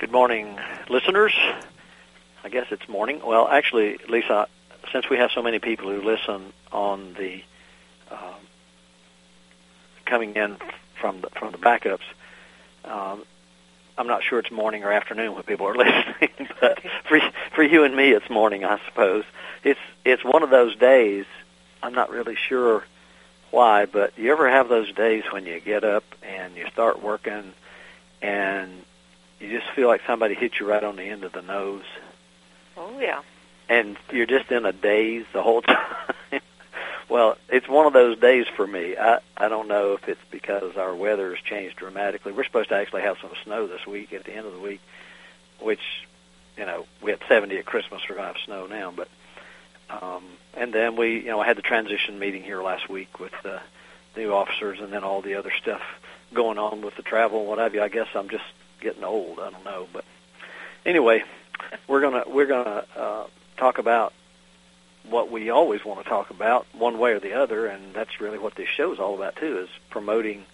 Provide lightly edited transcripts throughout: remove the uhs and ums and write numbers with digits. Good morning, listeners. I guess it's morning. Well, actually, Lisa, since we have so many people who listen on the coming in from the backups, I'm not sure it's morning or afternoon when people are listening, but for you and me, it's morning, I suppose. It's one of those days. I'm not really sure why, but you ever have those days when you get up and you start working and you just feel like somebody hit you right on the end of the nose? Oh, yeah. And you're just in a daze the whole time. Well, it's one of those days for me. I don't know if it's because our weather has changed dramatically. We're supposed to actually have some snow this week at the end of the week, which, you know, we had 70 at Christmas. We're going to have snow now. But and then I had the transition meeting here last week with the new officers and then all the other stuff going on with the travel and what have you. I guess I'm just getting old. I don't know. But anyway, we're gonna talk about what we always want to talk about one way or the other, and that's really what this show is all about too, is promoting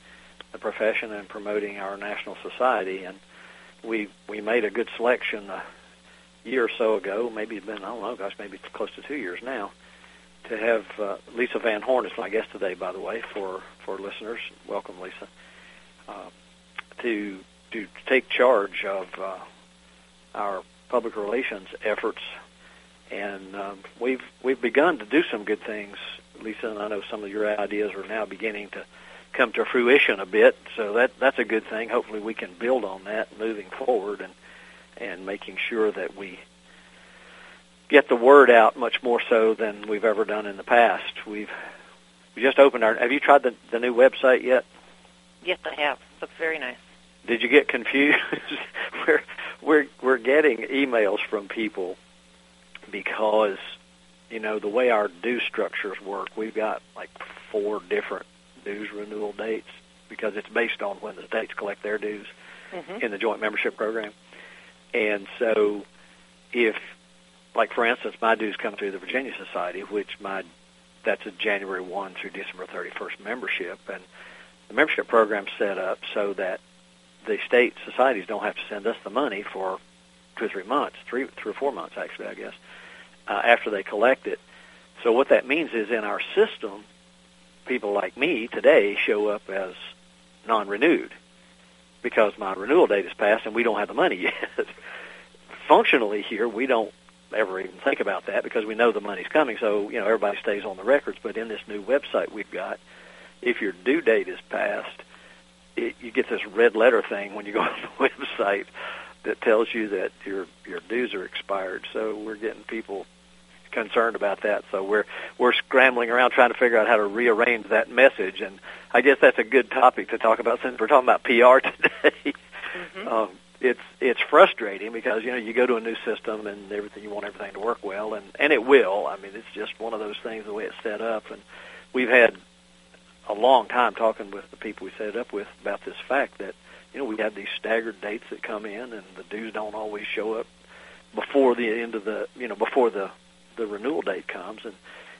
the profession and promoting our national society. And we made a good selection a year or so ago, maybe it's been, I don't know, gosh, maybe it's close to 2 years now, to have Lisa Van Horn is my guest today, by the way, for listeners. Welcome, Lisa. To take charge of our public relations efforts. And we've begun to do some good things, Lisa, and I know some of your ideas are now beginning to come to fruition a bit, so that's a good thing. Hopefully we can build on that moving forward and making sure that we get the word out much more so than we've ever done in the past. We just opened our... Have you tried the new website yet? Yes, I have. It looks very nice. Did you get confused? We're getting emails from people because, you know, the way our due structures work, we've got like 4 different dues renewal dates because it's based on when the states collect their dues in the joint membership program. And so if, like, for instance, my dues come through the Virginia Society, which that's a January 1 through December 31st membership, and the membership program's set up so that the state societies don't have to send us the money for 2 or 3 months, 3 or 4 months actually, I guess, after they collect it. So what that means is in our system, people like me today show up as non-renewed because my renewal date is passed and we don't have the money yet. Functionally here, we don't ever even think about that because we know the money's coming, so, you know, everybody stays on the records. But in this new website we've got, if your due date is passed, you get this red letter thing when you go on the website that tells you that your dues are expired. So we're getting people concerned about that. So we're scrambling around trying to figure out how to rearrange that message. And I guess that's a good topic to talk about since we're talking about PR today. Mm-hmm. It's frustrating because, you know, you go to a new system and everything, you want everything to work well, and it will. I mean, it's just one of those things, the way it's set up. And we've had a long time talking with the people we set it up with about this fact that, you know, we have these staggered dates that come in, and the dues don't always show up before the end of the, you know, before the renewal date comes, and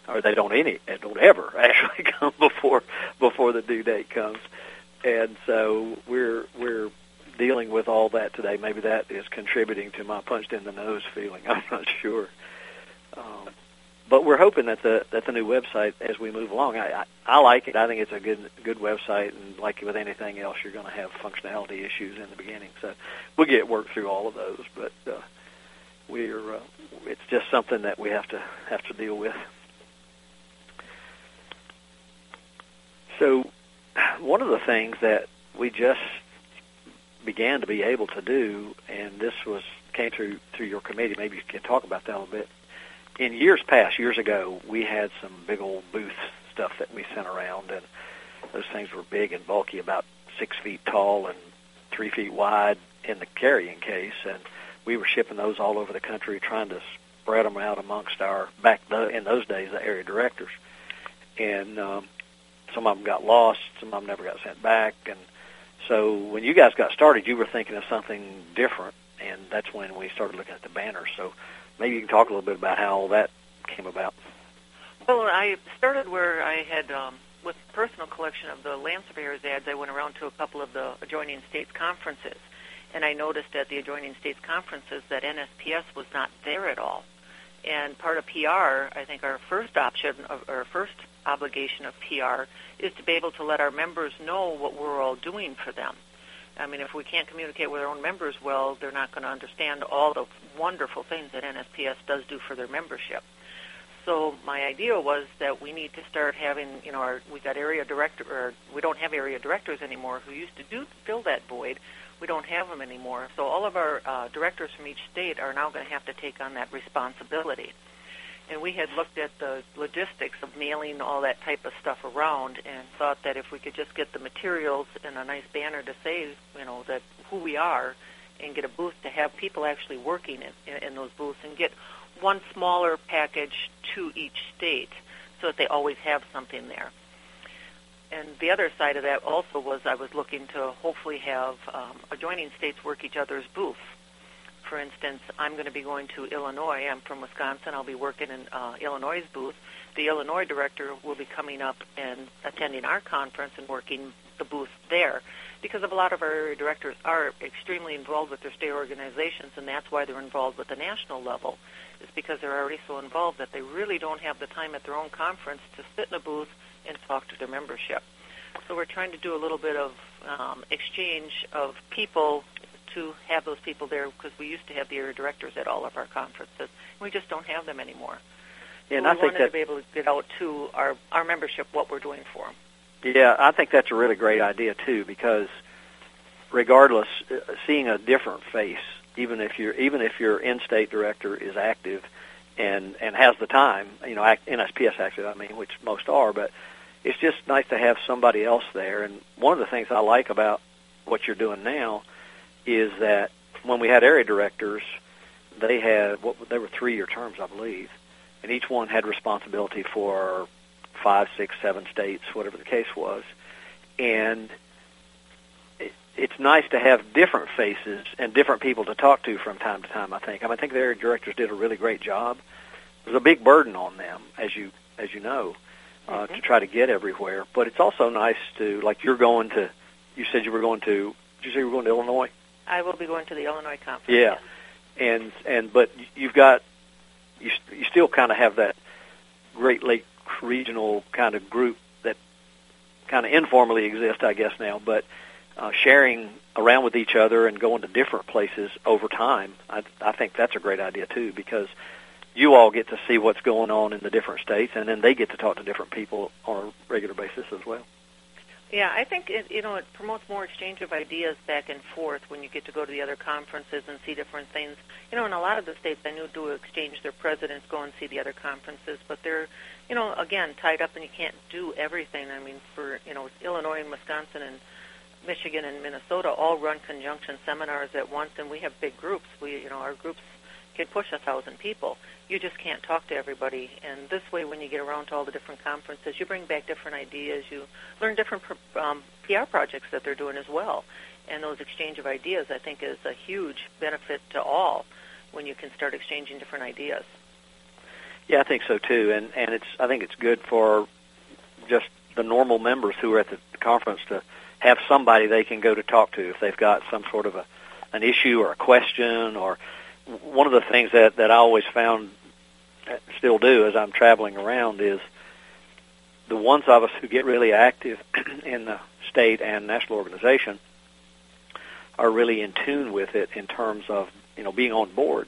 or they don't ever actually come before the due date comes, and so we're dealing with all that today. Maybe that is contributing to my punched in the nose feeling. I'm not sure. But we're hoping that the new website, as we move along, I like it. I think it's a good website, and like with anything else, you're going to have functionality issues in the beginning. So we'll get work through all of those, but it's just something that we have to deal with. So one of the things that we just began to be able to do, and this came through your committee, maybe you can talk about that a little bit. In years ago, we had some big old booth stuff that we sent around, and those things were big and bulky, about 6 feet tall and 3 feet wide in the carrying case, and we were shipping those all over the country, trying to spread them out amongst our, back in those days, the area directors. And some of them got lost, some of them never got sent back, and so when you guys got started, you were thinking of something different, and that's when we started looking at the banners. So maybe you can talk a little bit about how all that came about. Well, I started where I had, with personal collection of the land surveyors ads, I went around to a couple of the adjoining states' conferences. And I noticed at the adjoining states conferences that NSPS was not there at all. And part of PR, I think our first option, or first obligation of PR, is to be able to let our members know what we're all doing for them. I mean, if we can't communicate with our own members well, they're not going to understand all the wonderful things that NSPS does do for their membership. So my idea was that we need to start having, you know, we don't have area directors anymore who used to fill that void. We don't have them anymore. So all of our directors from each state are now going to have to take on that responsibility. And we had looked at the logistics of mailing all that type of stuff around and thought that if we could just get the materials and a nice banner to say, you know, that who we are, and get a booth to have people actually working in those booths, and get one smaller package to each state so that they always have something there. And the other side of that also was I was looking to hopefully have adjoining states work each other's booths. For instance, I'm going to be going to Illinois. I'm from Wisconsin. I'll be working in Illinois' booth. The Illinois director will be coming up and attending our conference and working the booth there, because a lot of our area directors are extremely involved with their state organizations, and that's why they're involved with the national level. It's because they're already so involved that they really don't have the time at their own conference to sit in a booth and talk to their membership. So we're trying to do a little bit of exchange of people to have those people there, because we used to have the area directors at all of our conferences. We just don't have them anymore. Yeah, and I think that to be able to get out to our membership what we're doing for them. Yeah, I think that's a really great idea, too, because regardless, seeing a different face, even if your in-state director is active and has the time, you know, NSPS active, I mean, which most are, but it's just nice to have somebody else there. And one of the things I like about what you're doing now is that when we had area directors, they were 3-year terms, I believe, and each one had responsibility for 5, 6, 7 states, whatever the case was. And it's nice to have different faces and different people to talk to from time to time, I think. I mean, I think the area directors did a really great job. It was a big burden on them, as you know, to try to get everywhere. But it's also nice to, like did you say you were going to Illinois? I will be going to the Illinois conference. Yeah. But you still kind of have that Great Lakes regional kind of group that kind of informally exists, I guess, now, but sharing around with each other and going to different places over time, I think that's a great idea, too, because you all get to see what's going on in the different states, and then they get to talk to different people on a regular basis as well. Yeah, I think it promotes more exchange of ideas back and forth when you get to go to the other conferences and see different things. You know, in a lot of the states, I knew do exchange their presidents, go and see the other conferences, but they're, you know, again, tied up and you can't do everything. I mean, for, you know, Illinois and Wisconsin and Michigan and Minnesota all run conjunction seminars at once, and we have big groups. We, you know, our groups can push 1,000 people. You just can't talk to everybody. And this way, when you get around to all the different conferences, you bring back different ideas. You learn different PR projects that they're doing as well. And those exchange of ideas, I think, is a huge benefit to all when you can start exchanging different ideas. Yeah, I think so, too. And I think it's good for just the normal members who are at the conference to have somebody they can go to talk to if they've got some sort of an issue or a question. Or one of the things that I always found, still do as I'm traveling around, is the ones of us who get really active in the state and national organization are really in tune with it in terms of, you know, being on board.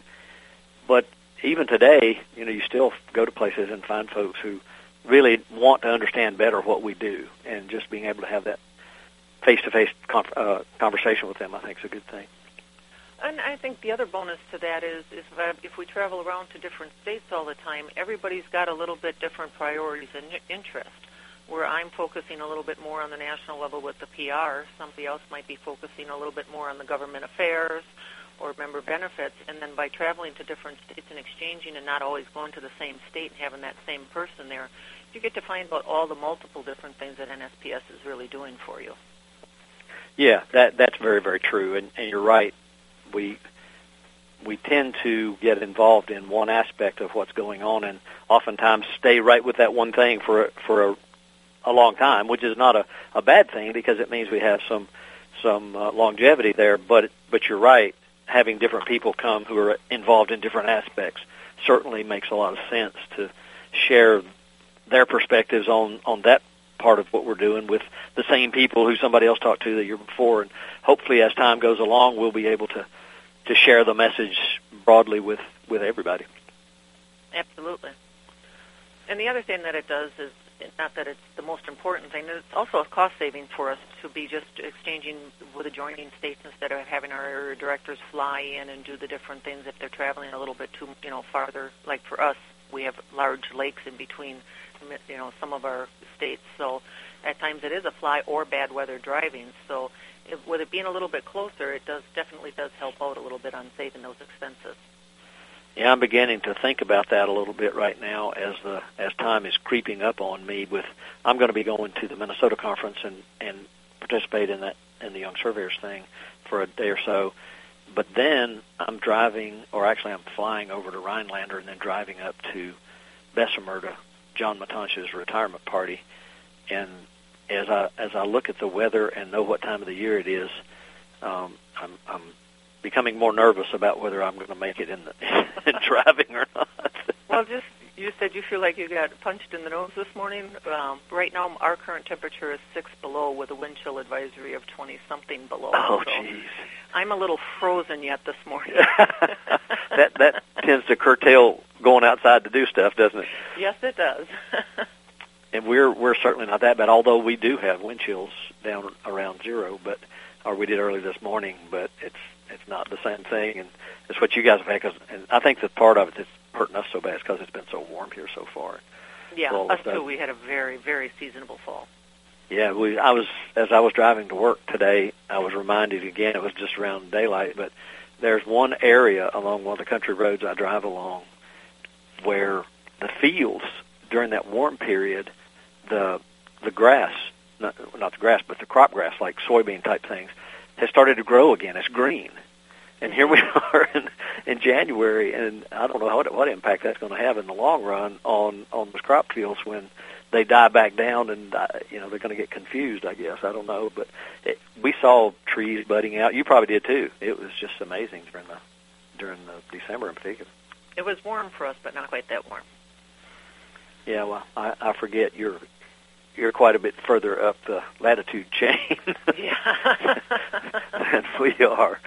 But even today, you know, you still go to places and find folks who really want to understand better what we do, and just being able to have that face-to-face conversation with them, I think, is a good thing. And I think the other bonus to that is if we travel around to different states all the time, everybody's got a little bit different priorities and interest. Where I'm focusing a little bit more on the national level with the PR, somebody else might be focusing a little bit more on the government affairs or member benefits. And then by traveling to different states and exchanging and not always going to the same state and having that same person there, you get to find out all the multiple different things that NSPS is really doing for you. Yeah, that's very, very true, and you're right. We tend to get involved in one aspect of what's going on, and oftentimes stay right with that one thing for a long time, which is not a bad thing, because it means we have some some longevity there. But you're right. Having different people come who are involved in different aspects certainly makes a lot of sense to share their perspectives on that part of what we're doing with the same people who somebody else talked to the year before. And hopefully as time goes along, we'll be able to share the message broadly with everybody. Absolutely. And the other thing that it does is, not that it's the most important thing, it's also a cost savings for us to be just exchanging with adjoining states instead of having our area directors fly in and do the different things if they're traveling a little bit too, farther. Like for us, we have large lakes in between, some of our states. So at times it is a fly or bad weather driving. So with it being a little bit closer, it definitely does help out a little bit on saving those expenses. Yeah, I'm beginning to think about that a little bit right now as time is creeping up on me. I'm going to be going to the Minnesota conference and participate in the Young Surveyors thing for a day or so. But then I'm flying over to Rhinelander and then driving up to Bessemer to John Matanch's retirement party. And as I look at the weather and know what time of the year it is, I'm becoming more nervous about whether I'm going to make it in driving or not. Well, you said you feel like you got punched in the nose this morning. Right now, our current temperature is 6 below with a wind chill advisory of 20-something below. Oh, jeez. So I'm a little frozen yet this morning. That tends to curtail going outside to do stuff, doesn't it? Yes, it does. And we're certainly not that bad, although we do have wind chills down around zero, or we did early this morning, but it's not the same thing, and it's what you guys have had. And I think that part of it that's hurting us so bad is because it's been so warm here so far. Yeah, us too. We had a very, very seasonable fall. Yeah, as I was driving to work today, I was reminded again, it was just around daylight, but there's one area along one of the country roads I drive along where the fields, during that warm period, the grass, not the grass, but the crop grass, like soybean type things, has started to grow again. It's green. And here we are in January, and I don't know what impact that's going to have in the long run on those crop fields when they die back down and, they're going to get confused, I guess. I don't know. But we saw trees budding out. You probably did, too. It was just amazing during the December in particular. It was warm for us, but not quite that warm. Yeah, well, I forget you're quite a bit further up the latitude chain than we are.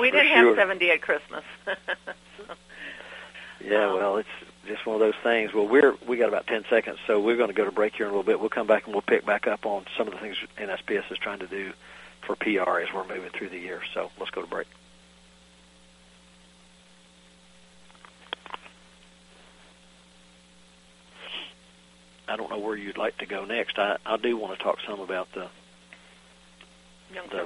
We didn't have 70 at Christmas. Yeah, well, it's just one of those things. Well, we got about 10 seconds, so we're going to go to break here in a little bit. We'll come back and we'll pick back up on some of the things NSPS is trying to do for PR as we're moving through the year. So let's go to break. I don't know where you'd like to go next. I do want to talk some about the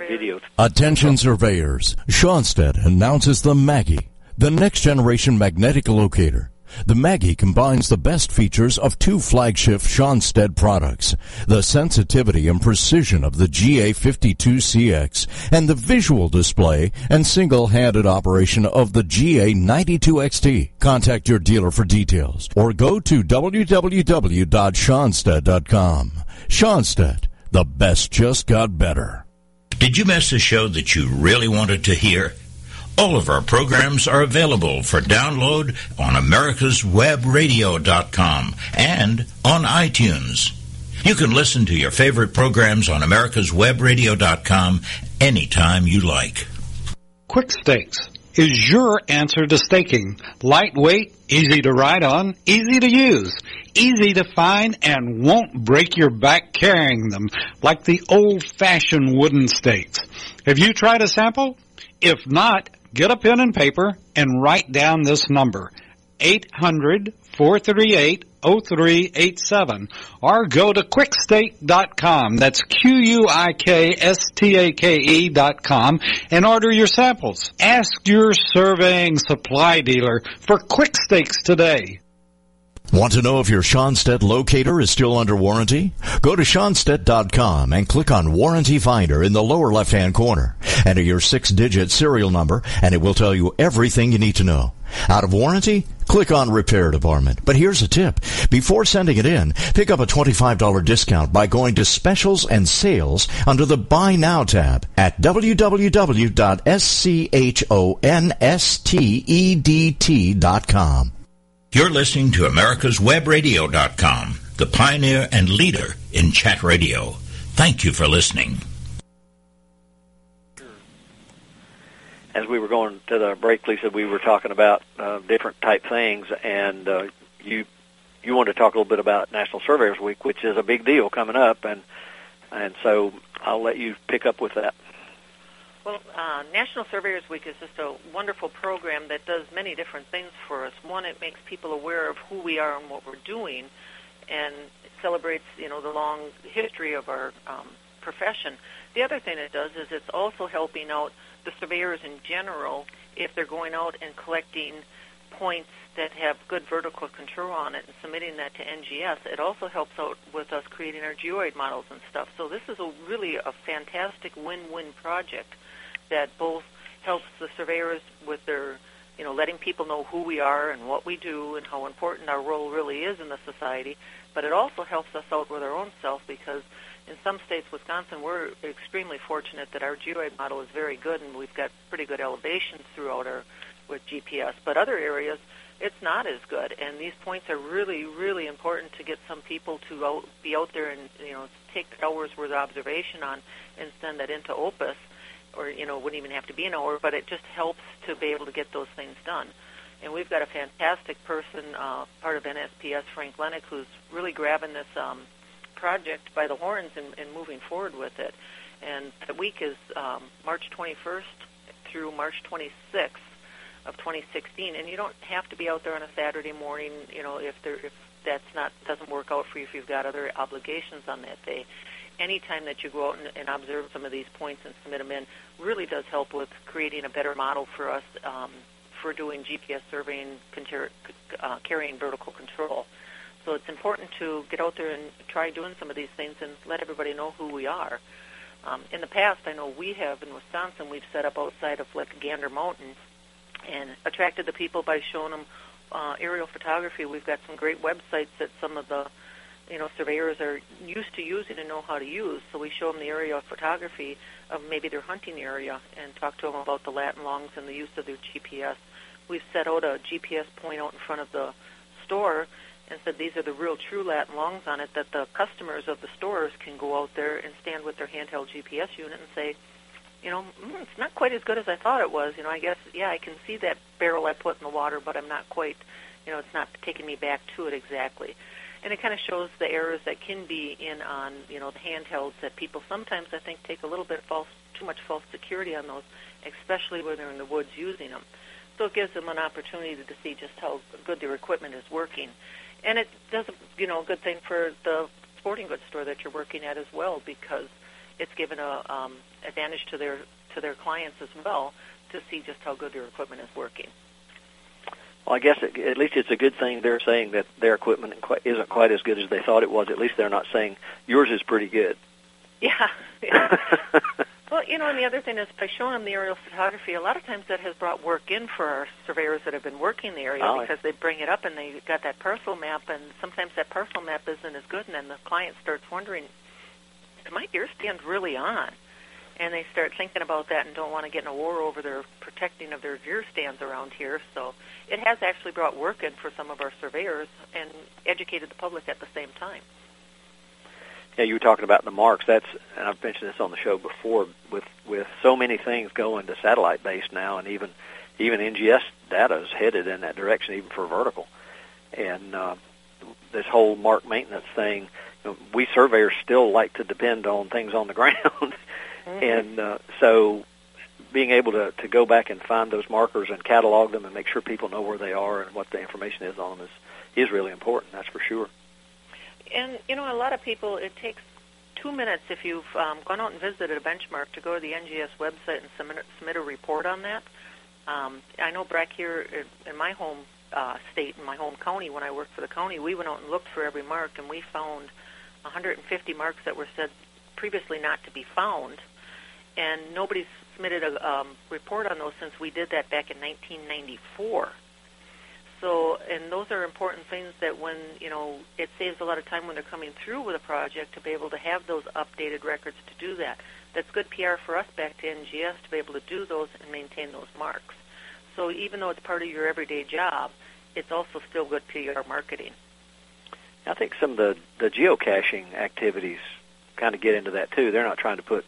video. Attention surveyors. Schonstedt announces the Magi, the next generation magnetic locator. The Magi combines the best features of two flagship Schonstedt products, the sensitivity and precision of the GA-52CX and the visual display and single-handed operation of the GA-92XT. Contact your dealer for details or go to www.schonstedt.com. Schonstedt, the best just got better. Did you miss a show that you really wanted to hear? All of our programs are available for download on AmericasWebRadio.com and on iTunes. You can listen to your favorite programs on AmericasWebRadio.com anytime you like. Quickstakes is your answer to staking. Lightweight, easy to ride on, easy to use, easy to find, and won't break your back carrying them like the old-fashioned wooden stakes. Have you tried a sample? If not, get a pen and paper and write down this number, 800-438-0387, or go to quickstake.com, that's Quickstake.com, and order your samples. Ask your surveying supply dealer for Quickstakes today. Want to know if your Schonstedt locator is still under warranty? Go to Schonstedt.com and click on Warranty Finder in the lower left-hand corner. Enter your 6-digit serial number, and it will tell you everything you need to know. Out of warranty? Click on Repair Department. But here's a tip. Before sending it in, pick up a $25 discount by going to Specials and Sales under the Buy Now tab at www.schonstedt.com. You're listening to AmericasWebRadio.com, the pioneer and leader in chat radio. Thank you for listening. As we were going to the break, Lisa, we were talking about different type things, and you wanted to talk a little bit about National Surveyors Week, which is a big deal coming up, and so I'll let you pick up with that. Well, National Surveyors Week is just a wonderful program that does many different things for us. One, it makes people aware of who we are and what we're doing, and it celebrates, you know, the long history of our profession. The other thing it does is it's also helping out the surveyors in general, if they're going out and collecting points that have good vertical control on it and submitting that to NGS. It also helps out with us creating our geoid models and stuff. So this is really a fantastic win-win project that both helps the surveyors with their, you know, letting people know who we are and what we do and how important our role really is in the society, but it also helps us out with our own self, because in some states, Wisconsin, we're extremely fortunate that our geoid model is very good, and we've got pretty good elevations throughout with GPS. But other areas, it's not as good, and these points are really, really important to get some people to be out there and, you know, take hours worth of observation on and send that into OPUS, or, you know, it wouldn't even have to be an hour, but it just helps to be able to get those things done. And we've got a fantastic person, part of NSPS, Frank Lennox, who's really grabbing this project by the horns and moving forward with it. And the week is March 21st through March 26th of 2016. And you don't have to be out there on a Saturday morning, you know, if that's doesn't work out for you, if you've got other obligations on that day. Any time that you go out and observe some of these points and submit them in really does help with creating a better model for us for doing GPS surveying, carrying vertical control. So it's important to get out there and try doing some of these things and let everybody know who we are. In the past, I know we have, in Wisconsin, we've set up outside of like Gander Mountain and attracted the people by showing them aerial photography. We've got some great websites that some of the, you know, surveyors are used to using and know how to use. So we show them the aerial photography of maybe their hunting area and talk to them about the lat and longs and the use of their GPS. We've set out a GPS point out in front of the store and said these are the real true lat and longs on it, that the customers of the stores can go out there and stand with their handheld GPS unit and say, you know, it's not quite as good as I thought it was. You know, I guess, yeah, I can see that barrel I put in the water, but I'm not quite, you know, it's not taking me back to it exactly. And it kind of shows the errors that can be in on, you know, the handhelds that people sometimes, I think, take a little bit too much false security on those, especially when they're in the woods using them. So it gives them an opportunity to see just how good their equipment is working. And it does, you know, a good thing for the sporting goods store that you're working at as well, because it's given a advantage to their clients as well to see just how good their equipment is working. Well, I guess at least it's a good thing they're saying that their equipment isn't quite as good as they thought it was. At least they're not saying yours is pretty good. Yeah. Well, you know, and the other thing is by showing them the aerial photography, a lot of times that has brought work in for our surveyors that have been working the area because they bring it up and they got that parcel map, and sometimes that parcel map isn't as good, and then the client starts wondering, is my deer stand really on? And they start thinking about that and don't want to get in a war over their protecting of their deer stands around here. So it has actually brought work in for some of our surveyors and educated the public at the same time. Yeah, you were talking about the marks. And I've mentioned this on the show before. With so many things going to satellite based now, and even NGS data is headed in that direction, even for vertical. And this whole mark maintenance thing, you know, we surveyors still like to depend on things on the ground, and so being able to go back and find those markers and catalog them and make sure people know where they are and what the information is on them is really important. That's for sure. And, you know, a lot of people, it takes 2 minutes if you've gone out and visited a benchmark to go to the NGS website and submit a report on that. I know back here in my home state, in my home county, when I worked for the county, we went out and looked for every mark, and we found 150 marks that were said previously not to be found. And nobody's submitted a report on those since we did that back in 1994. So, and those are important things that when, you know, it saves a lot of time when they're coming through with a project to be able to have those updated records to do that. That's good PR for us back to NGS to be able to do those and maintain those marks. So even though it's part of your everyday job, it's also still good PR marketing. I think some of the geocaching activities kind of get into that, too. They're not trying to put,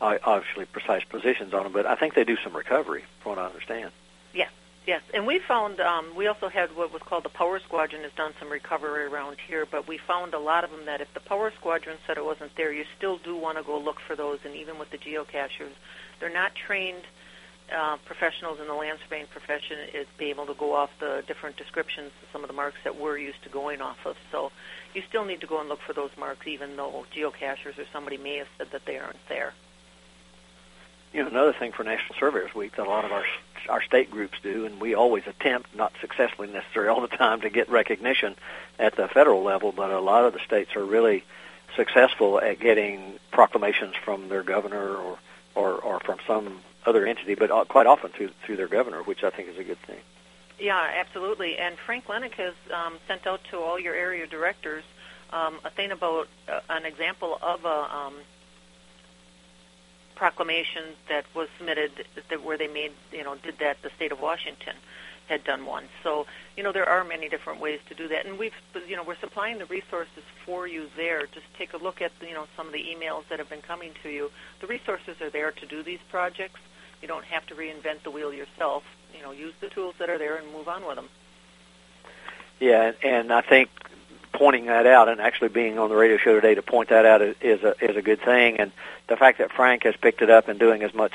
obviously, precise positions on them, but I think they do some recovery, from what I understand. Yeah, yes. And we found, we also had what was called the Power Squadron has done some recovery around here, but we found a lot of them that if the Power Squadron said it wasn't there, you still do want to go look for those, and even with the geocachers. They're not trained professionals in the land surveying profession is being able to go off the different descriptions of some of the marks that we're used to going off of. So you still need to go and look for those marks, even though geocachers or somebody may have said that they aren't there. You know, another thing for National Surveyors Week that a lot of our state groups do, and we always attempt, not successfully necessarily all the time, to get recognition at the federal level, but a lot of the states are really successful at getting proclamations from their governor or from some other entity, but quite often through their governor, which I think is a good thing. Yeah, absolutely. And Frank Lennox has sent out to all your area directors a thing about an example of a proclamation that was submitted that where they made, you know, did that the state of Washington had done one. So, you know, there are many different ways to do that. And we've, you know, we're supplying the resources for you there. Just take a look at, you know, some of the emails that have been coming to you. The resources are there to do these projects. You don't have to reinvent the wheel yourself. You know, use the tools that are there and move on with them. Yeah, and I think pointing that out and actually being on the radio show today to point that out is a good thing. And the fact that Frank has picked it up and doing as much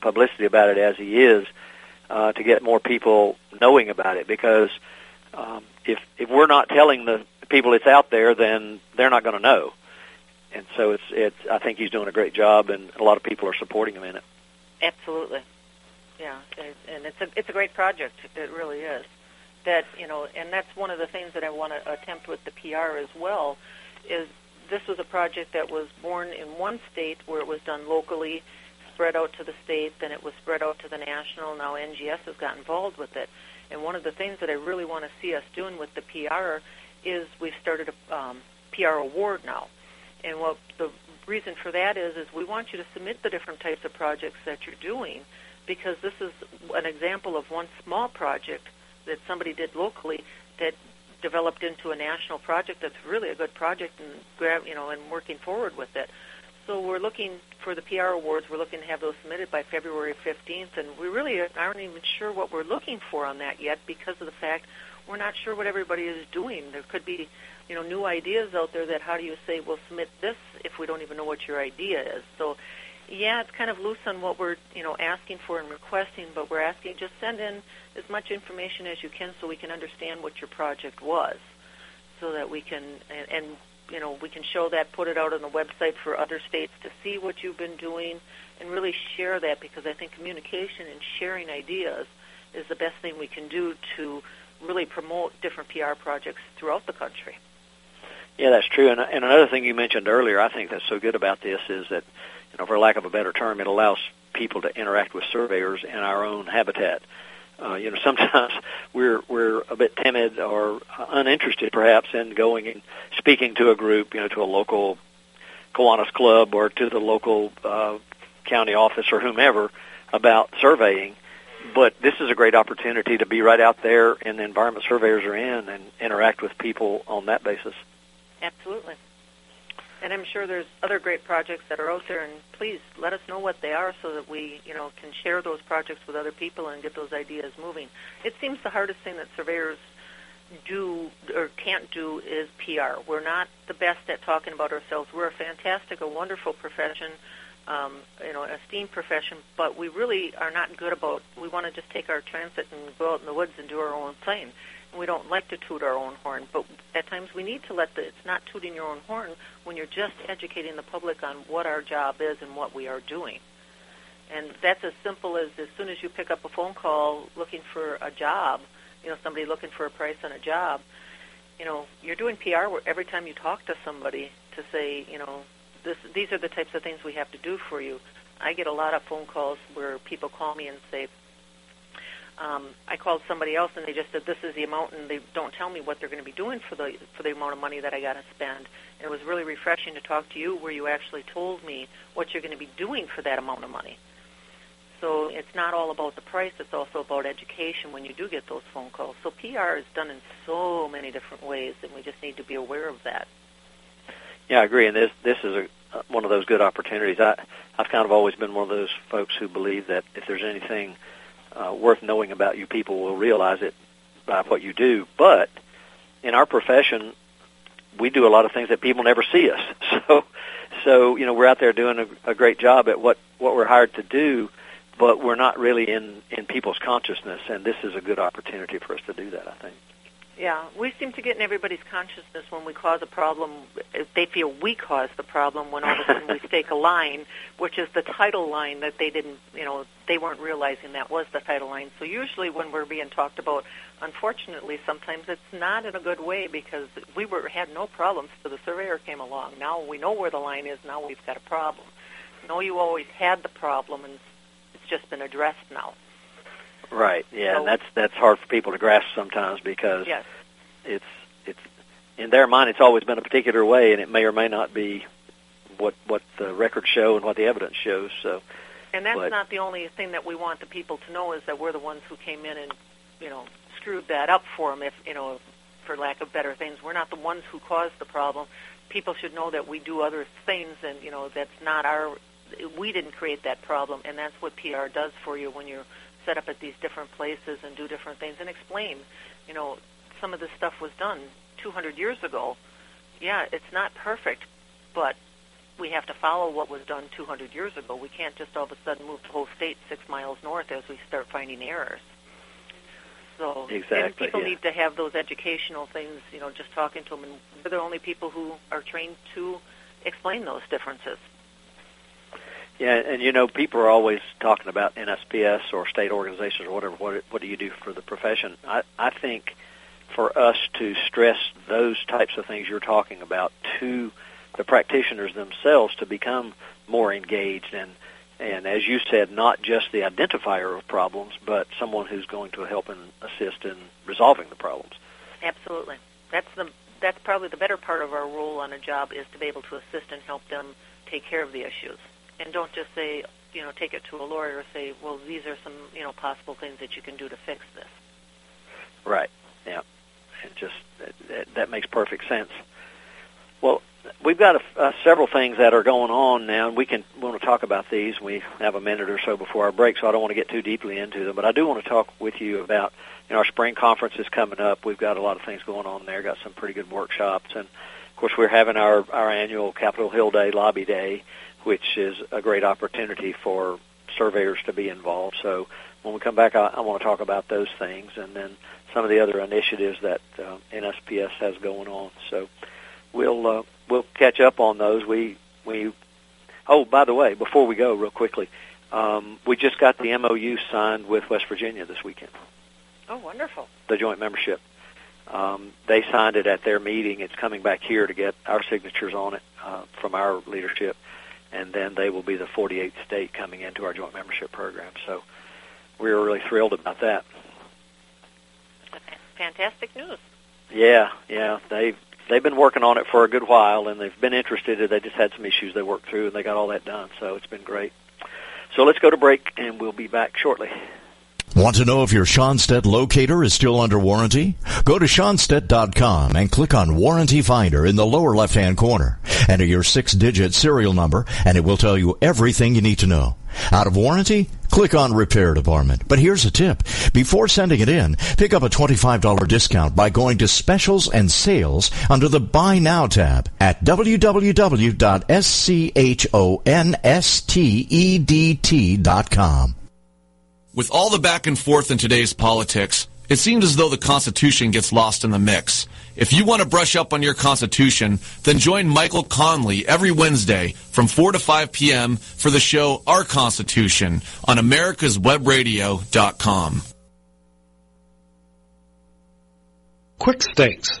publicity about it as he is to get more people knowing about it, because if we're not telling the people it's out there, then they're not going to know. And so it's. I think he's doing a great job, and a lot of people are supporting him in it. Absolutely, yeah, and it's a great project. It really is. That, you know, and that's one of the things that I want to attempt with the PR as well. Is this was a project that was born in one state where it was done locally, spread out to the state, then it was spread out to the national. Now NGS has got involved with it, and one of the things that I really want to see us doing with the PR is we've started a PR award now. And what the reason for that is we want you to submit the different types of projects that you're doing, because this is an example of one small project that somebody did locally that developed into a national project that's really a good project and and working forward with it. So we're looking for the PR awards. We're looking to have those submitted by February 15th, and we really aren't even sure what we're looking for on that yet, because of the fact we're not sure what everybody is doing. There could be, you know, new ideas out there that how do you say we'll submit this if we don't even know what your idea is. So, yeah, it's kind of loose on what we're, you know, asking for and requesting, but we're asking just send in as much information as you can so we can understand what your project was, so that we can and you know, we can show that, put it out on the website for other states to see what you've been doing, and really share that, because I think communication and sharing ideas is the best thing we can do to really promote different PR projects throughout the country. Yeah, that's true. And another thing you mentioned earlier, I think that's so good about this, is that, you know, for lack of a better term, it allows people to interact with surveyors in our own habitat. You know, sometimes we're a bit timid or uninterested, perhaps, in going and speaking to a group, you know, to a local Kiwanis club or to the local county office or whomever about surveying. But this is a great opportunity to be right out there in the environment surveyors are in and interact with people on that basis. Absolutely. And I'm sure there's other great projects that are out there, and please let us know what they are so that we, you know, can share those projects with other people and get those ideas moving. It seems the hardest thing that surveyors do or can't do is PR. We're not the best at talking about ourselves. We're a wonderful profession, you know, an esteemed profession, but we really are not good about it. We want to just take our transit and go out in the woods and do our own thing. We don't like to toot our own horn, but at times we need to it's not tooting your own horn when you're just educating the public on what our job is and what we are doing. And that's as simple as soon as you pick up a phone call looking for a job, you know, somebody looking for a price on a job, you know, you're doing PR every time you talk to somebody to say, you know, these are the types of things we have to do for you. I get a lot of phone calls where people call me and say, I called somebody else, and they just said, this is the amount, and they don't tell me what they're going to be doing for the amount of money that I got to spend. And it was really refreshing to talk to you where you actually told me what you're going to be doing for that amount of money. So it's not all about the price. It's also about education when you do get those phone calls. So PR is done in so many different ways, and we just need to be aware of that. Yeah, I agree, and this is one of those good opportunities. I've kind of always been one of those folks who believe that if there's anything worth knowing about you, people will realize it by what you do. But in our profession, we do a lot of things that people never see us. So you know, we're out there doing a great job at what we're hired to do, but we're not really in people's consciousness, and this is a good opportunity for us to do that, I think. Yeah, we seem to get in everybody's consciousness when we cause a problem. They feel we cause the problem when all of a sudden we stake a line, which is the title line that they didn't, you know, they weren't realizing that was the title line. So usually when we're being talked about, unfortunately, sometimes it's not in a good way because we had no problems till the surveyor came along. Now we know where the line is. Now we've got a problem. No, you always had the problem, and it's just been addressed now. Right, yeah, so, and that's hard for people to grasp sometimes because yes. It's in their mind it's always been a particular way, and it may or may not be what the records show and what the evidence shows. So, and that's not the only thing that we want the people to know is that we're the ones who came in and screwed that up for them. If for lack of better things, we're not the ones who caused the problem. People should know that we do other things, and that's not we didn't create that problem, and that's what PR does for you when you're set up at these different places and do different things and explain, some of this stuff was done 200 years ago. Yeah, it's not perfect, but we have to follow what was done 200 years ago. We can't just all of a sudden move the whole state 6 miles north as we start finding errors. So, exactly, and people need to have those educational things, just talking to them. And we're the only people who are trained to explain those differences. Yeah, and people are always talking about NSPS or state organizations or whatever. What do you do for the profession? I think for us to stress those types of things you're talking about to the practitioners themselves to become more engaged and as you said, not just the identifier of problems, but someone who's going to help and assist in resolving the problems. Absolutely. That's probably the better part of our role on a job is to be able to assist and help them take care of the issues. And don't just say, take it to a lawyer or say, well, these are some, possible things that you can do to fix this. Right, yeah. That makes perfect sense. Well, we've got several things that are going on now, and we want to talk about these. We have a minute or so before our break, so I don't want to get too deeply into them. But I do want to talk with you about, our spring conference is coming up. We've got a lot of things going on there, got some pretty good workshops. And, of course, we're having our annual Capitol Hill Day, Lobby Day, which is a great opportunity for surveyors to be involved. So when we come back, I want to talk about those things and then some of the other initiatives that NSPS has going on. So we'll catch up on those. Oh, by the way, before we go real quickly, we just got the MOU signed with West Virginia this weekend. Oh, wonderful. The joint membership. They signed it at their meeting. It's coming back here to get our signatures on it from our leadership. And then they will be the 48th state coming into our joint membership program. So we're really thrilled about that. Fantastic news. Yeah. They've been working on it for a good while, and they've been interested. They just had some issues they worked through, and they got all that done. So it's been great. So let's go to break, and we'll be back shortly. Want to know if your Schonstedt locator is still under warranty? Go to Schonstedt.com and click on Warranty Finder in the lower left-hand corner. Enter your 6-digit serial number, and it will tell you everything you need to know. Out of warranty? Click on Repair Department. But here's a tip. Before sending it in, pick up a $25 discount by going to Specials and Sales under the Buy Now tab at www.schonstedt.com. With all the back and forth in today's politics, it seems as though the Constitution gets lost in the mix. If you want to brush up on your Constitution, then join Michael Conley every Wednesday from 4 to 5 p.m. for the show Our Constitution on AmericasWebRadio.com. Quick Stakes,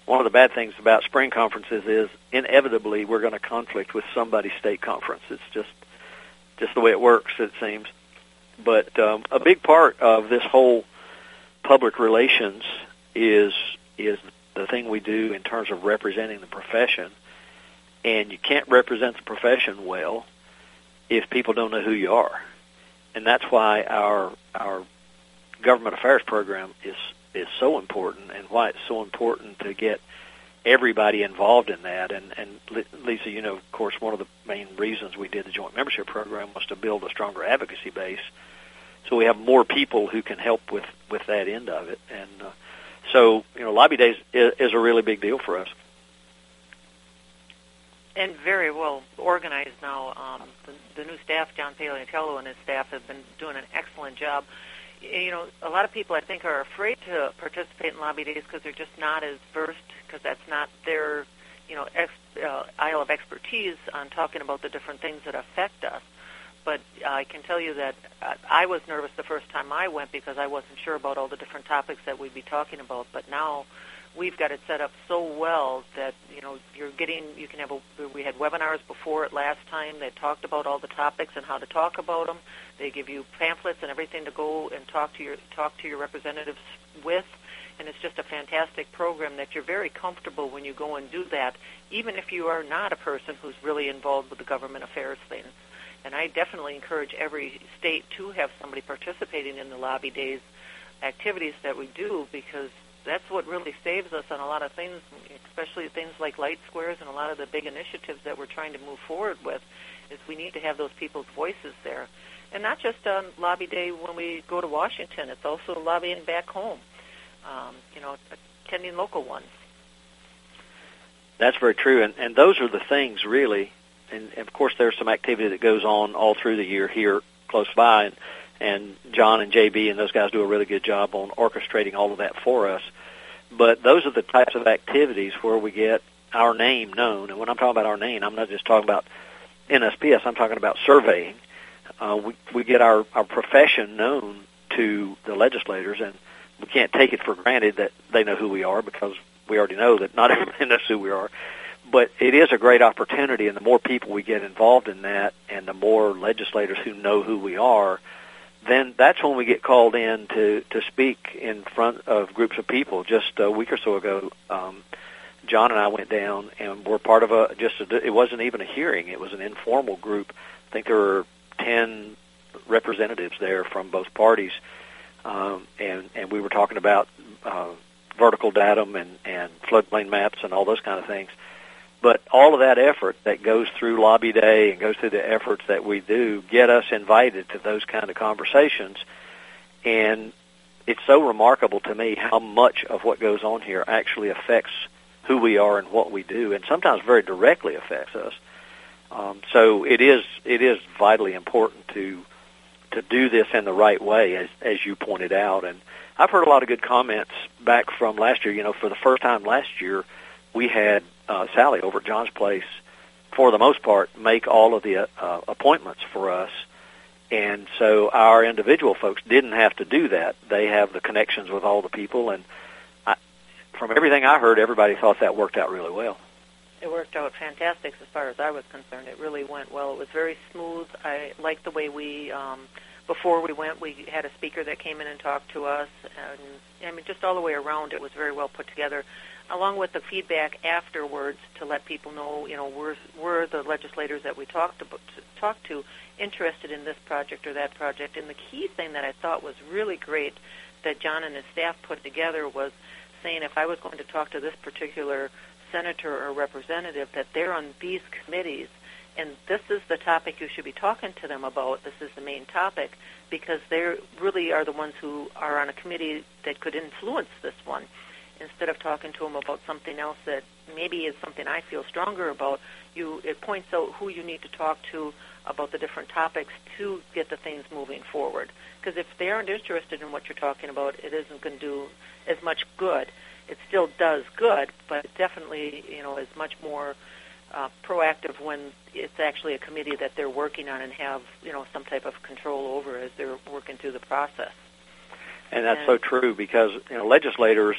one of the bad things about spring conferences is inevitably we're going to conflict with somebody's state conference. It's just the way it works, it seems. But a big part of this whole public relations is the thing we do in terms of representing the profession. And you can't represent the profession well if people don't know who you are. And that's why our government affairs program is so important, and why it's so important to get everybody involved in that. And Lisa, you know, of course, one of the main reasons we did the joint membership program was to build a stronger advocacy base so we have more people who can help with that end of it. And so, you know, Lobby Days is a really big deal for us. And very well organized now. The new staff, John Pagliatello and his staff, have been doing an excellent job. You know, a lot of people, I think, are afraid to participate in lobby days because they're just not as versed, because that's not their, you know, aisle of expertise on talking about the different things that affect us. But I can tell you that I was nervous the first time I went because I wasn't sure about all the different topics that we'd be talking about. But now we've got it set up so well that, you know, we had webinars before it last time that talked about all the topics and how to talk about them. They give you pamphlets and everything to go and talk to your representatives with, and it's just a fantastic program that you're very comfortable when you go and do that, even if you are not a person who's really involved with the government affairs thing. And I definitely encourage every state to have somebody participating in the lobby days activities that we do, because that's what really saves us on a lot of things, especially things like light squares and a lot of the big initiatives that we're trying to move forward with, is we need to have those people's voices there. And not just on lobby day when we go to Washington. It's also lobbying back home, you know, attending local ones. That's very true. And those are the things, really. And, of course, there's some activity that goes on all through the year here close by, and John and JB and those guys do a really good job on orchestrating all of that for us. But those are the types of activities where we get our name known. And when I'm talking about our name, I'm not just talking about NSPS. I'm talking about surveying. We get our profession known to the legislators, and we can't take it for granted that they know who we are, because we already know that not everybody knows who we are. But it is a great opportunity, and the more people we get involved in that and the more legislators who know who we are, then that's when we get called in to speak in front of groups of people. Just a week or so ago, John and I went down and were part of it wasn't even a hearing. It was an informal group. I think there were 10 representatives there from both parties, and we were talking about vertical datum and floodplain maps and all those kind of things. But all of that effort that goes through Lobby Day and goes through the efforts that we do get us invited to those kind of conversations. And it's so remarkable to me how much of what goes on here actually affects who we are and what we do, and sometimes very directly affects us. So it is vitally important to do this in the right way, as you pointed out. And I've heard a lot of good comments back from last year. You know, for the first time last year, we had Sally over at John's place, for the most part, make all of the appointments for us. And so our individual folks didn't have to do that. They have the connections with all the people. And from everything I heard, everybody thought that worked out really well. It worked out fantastic as far as I was concerned. It really went well. It was very smooth. I liked the way we, before we went, we had a speaker that came in and talked to us. And I mean, just all the way around, it was very well put together, along with the feedback afterwards to let people know, you know, were the legislators that we talked to interested in this project or that project. And the key thing that I thought was really great that John and his staff put together was saying, if I was going to talk to this particular senator or representative, that they're on these committees, and this is the topic you should be talking to them about. This is the main topic, because they really are the ones who are on a committee that could influence this one. Instead of talking to them about something else that maybe is something I feel stronger about, it points out who you need to talk to about the different topics to get the things moving forward. Because if they aren't interested in what you're talking about, it isn't going to do as much good. It still does good, but it definitely, you know, is much more proactive when it's actually a committee that they're working on and have, you know, some type of control over as they're working through the process. And that's so true, because, you know, legislators,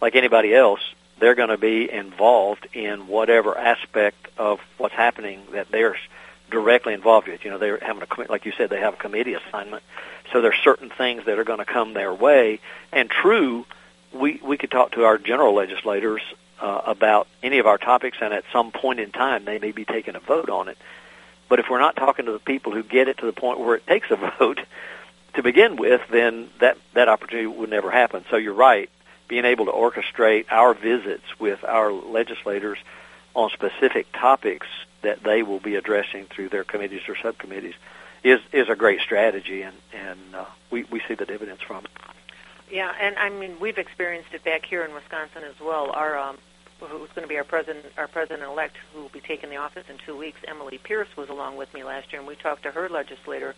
like anybody else, they're going to be involved in whatever aspect of what's happening that they're directly involved with. You know, they're having a, like you said, they have a committee assignment, so there's certain things that are going to come their way. And true, we could talk to our general legislators about any of our topics, and at some point in time, they may be taking a vote on it. But if we're not talking to the people who get it to the point where it takes a vote to begin with, then that opportunity would never happen. So you're right. Being able to orchestrate our visits with our legislators on specific topics that they will be addressing through their committees or subcommittees is a great strategy, and we see the dividends from it. Yeah, and I mean, we've experienced it back here in Wisconsin as well. Our who's going to be our president-elect, who will be taking the office in 2 weeks, Emily Pierce, was along with me last year, and we talked to her legislator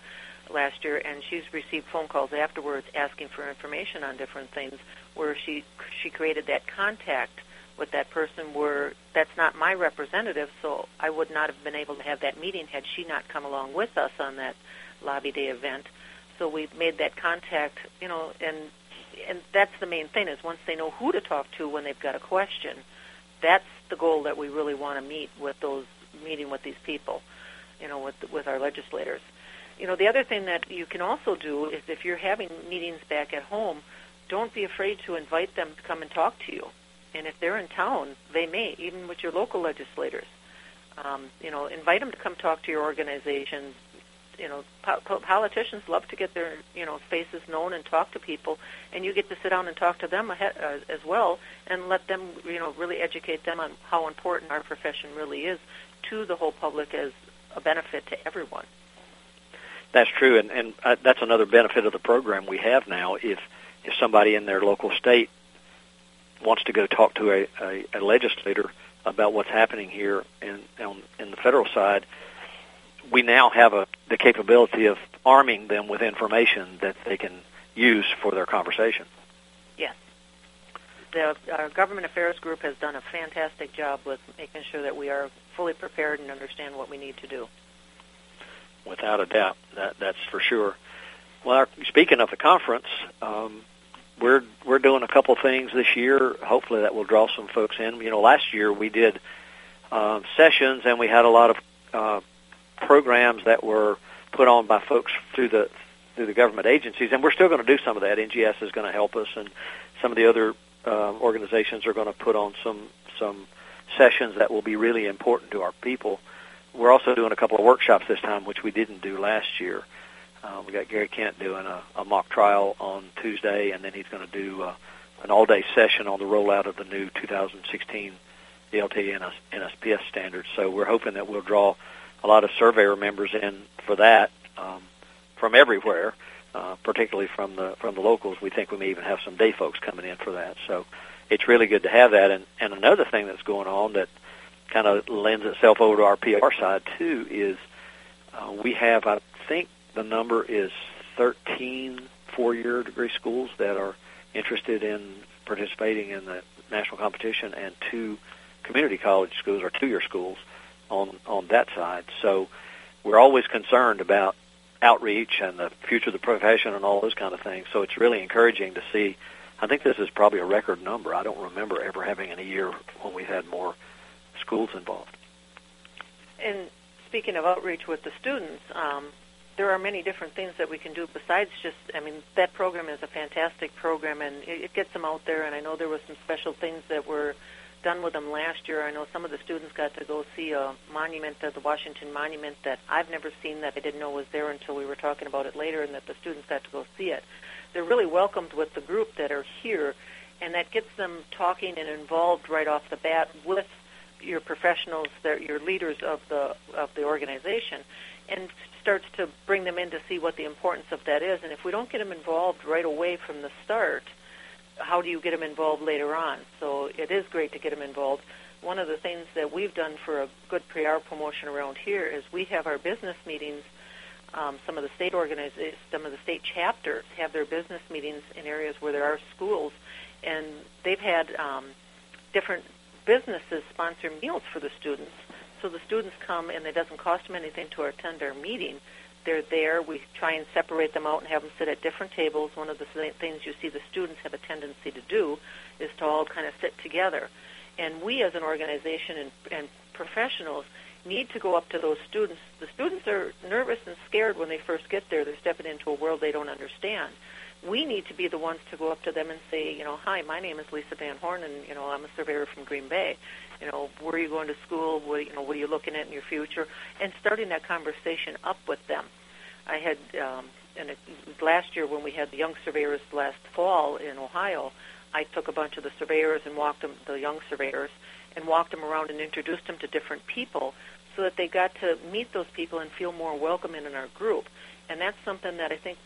last year, and she's received phone calls afterwards asking for information on different things, where she created that contact with that person, where that's not my representative, so I would not have been able to have that meeting had she not come along with us on that Lobby Day event. So we made that contact, you know, and that's the main thing, is once they know who to talk to when they've got a question, that's the goal that we really want to meet with those, meeting with these people, you know, with our legislators. You know, the other thing that you can also do is, if you're having meetings back at home, don't be afraid to invite them to come and talk to you. And if they're in town, they may, even with your local legislators. You know, invite them to come talk to your organization. You know, politicians love to get their, you know, faces known and talk to people, and you get to sit down and talk to them as well, and let them, you know, really educate them on how important our profession really is to the whole public as a benefit to everyone. That's true, and that's another benefit of the program we have now. If somebody in their local state wants to go talk to a legislator about what's happening here in the federal side, we now have the capability of arming them with information that they can use for their conversation. Yes. Our government affairs group has done a fantastic job with making sure that we are fully prepared and understand what we need to do. Without a doubt, that's for sure. Well, speaking of the conference, we're doing a couple things this year. Hopefully that will draw some folks in. You know, last year we did sessions, and we had a lot of programs that were put on by folks through the government agencies, and we're still going to do some of that. NGS is going to help us, and some of the other organizations are going to put on some sessions that will be really important to our people. We're also doing a couple of workshops this time, which we didn't do last year. We got Gary Kent doing a mock trial on Tuesday, and then he's going to do an all-day session on the rollout of the new 2016 the ALTA and NSPS standards. So we're hoping that we'll draw a lot of surveyor members in for that from everywhere, particularly from the locals. We think we may even have some day folks coming in for that. So it's really good to have that. And another thing that's going on that kind of lends itself over to our PR side, too, is we have, I think the number is 13 four-year degree schools that are interested in participating in the national competition, and 2 community college schools or two-year schools on that side. So we're always concerned about outreach and the future of the profession and all those kind of things. So it's really encouraging to see. I think this is probably a record number. I don't remember ever having in a year when we've had more schools involved. And speaking of outreach with the students, there are many different things that we can do besides just, I mean, that program is a fantastic program, and it gets them out there, and I know there were some special things that were done with them last year. I know some of the students got to go see a monument, the Washington Monument, that I've never seen, that I didn't know was there until we were talking about it later, and that the students got to go see it. They're really welcomed with the group that are here, and that gets them talking and involved right off the bat with your professionals, your leaders of the organization, and starts to bring them in to see what the importance of that is. And if we don't get them involved right away from the start, how do you get them involved later on? So it is great to get them involved. One of the things that we've done for a good PR promotion around here is we have our business meetings. Some of the state chapters have their business meetings in areas where there are schools, and they've had different businesses sponsor meals for the students. So the students come, and it doesn't cost them anything to attend our meeting. They're there. We try and separate them out and have them sit at different tables. One of the things you see the students have a tendency to do is to all kind of sit together. And we as an organization and professionals need to go up to those students. The students are nervous and scared when they first get there. They're stepping into a world they don't understand. We need to be the ones to go up to them and say, you know, hi, my name is Lisa Van Horn, and, you know, I'm a surveyor from Green Bay. You know, where are you going to school? What are you looking at in your future? And starting that conversation up with them. I had, last year when we had the young surveyors last fall in Ohio, I took a bunch of the surveyors and walked them around and introduced them to different people so that they got to meet those people and feel more welcome in our group. And that's something that I think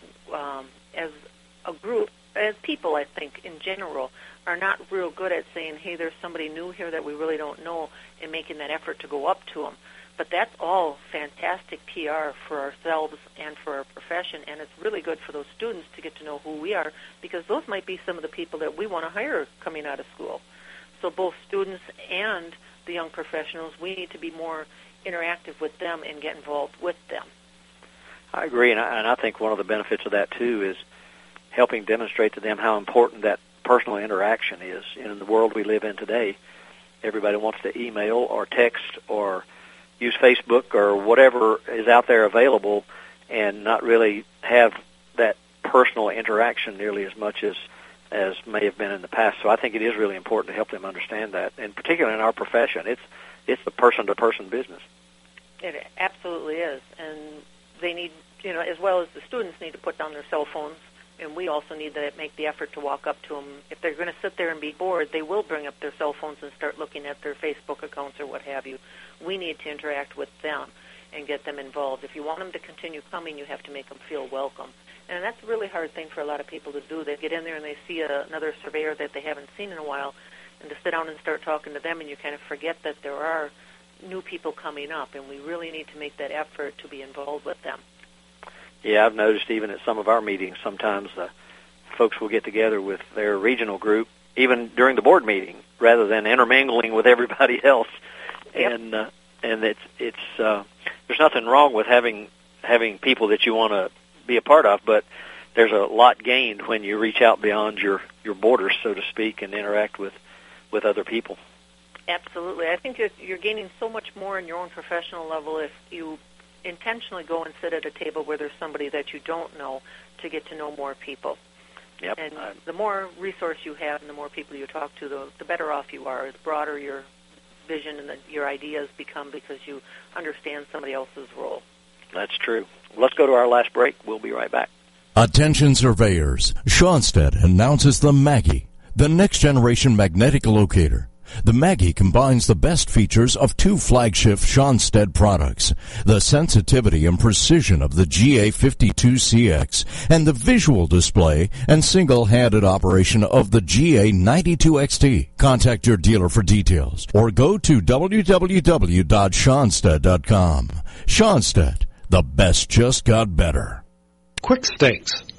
as a group, as people, I think, in general, are not real good at saying, hey, there's somebody new here that we really don't know, and making that effort to go up to them. But that's all fantastic PR for ourselves and for our profession, and it's really good for those students to get to know who we are, because those might be some of the people that we want to hire coming out of school. So both students and the young professionals, we need to be more interactive with them and get involved with them. I agree, and I think one of the benefits of that, too, is helping demonstrate to them how important that personal interaction is. In the world we live in today, everybody wants to email or text or use Facebook or whatever is out there available, and not really have that personal interaction nearly as much as may have been in the past. So I think it is really important to help them understand that, and particularly in our profession. It's a person-to-person business. It absolutely is, and they need, as well as the students need to put down their cell phones, and we also need to make the effort to walk up to them. If they're going to sit there and be bored, they will bring up their cell phones and start looking at their Facebook accounts or what have you. We need to interact with them and get them involved. If you want them to continue coming, you have to make them feel welcome. And that's a really hard thing for a lot of people to do. They get in there and they see another surveyor that they haven't seen in a while, and to sit down and start talking to them, and you kind of forget that there are new people coming up, and we really need to make that effort to be involved with them. Yeah, I've noticed even at some of our meetings, sometimes the folks will get together with their regional group, even during the board meeting, rather than intermingling with everybody else. Yep. And it's there's nothing wrong with having people that you want to be a part of, but there's a lot gained when you reach out beyond your borders, so to speak, and interact with other people. Absolutely. I think you're gaining so much more in your own professional level if you intentionally go and sit at a table where there's somebody that you don't know to get to know more people. Yep. And the more resource you have and the more people you talk to, the better off you are. The broader your vision and your ideas become because you understand somebody else's role. That's true. Let's go to our last break. We'll be right back. Attention surveyors. Schonstedt announces the Magi, the next generation magnetic locator. The Magi combines the best features of two flagship Schonstedt products, the sensitivity and precision of the GA-52CX, and the visual display and single-handed operation of the GA-92XT. Contact your dealer for details, or go to www.schonstedt.com. Schonstedt, the best just got better. Quickstakes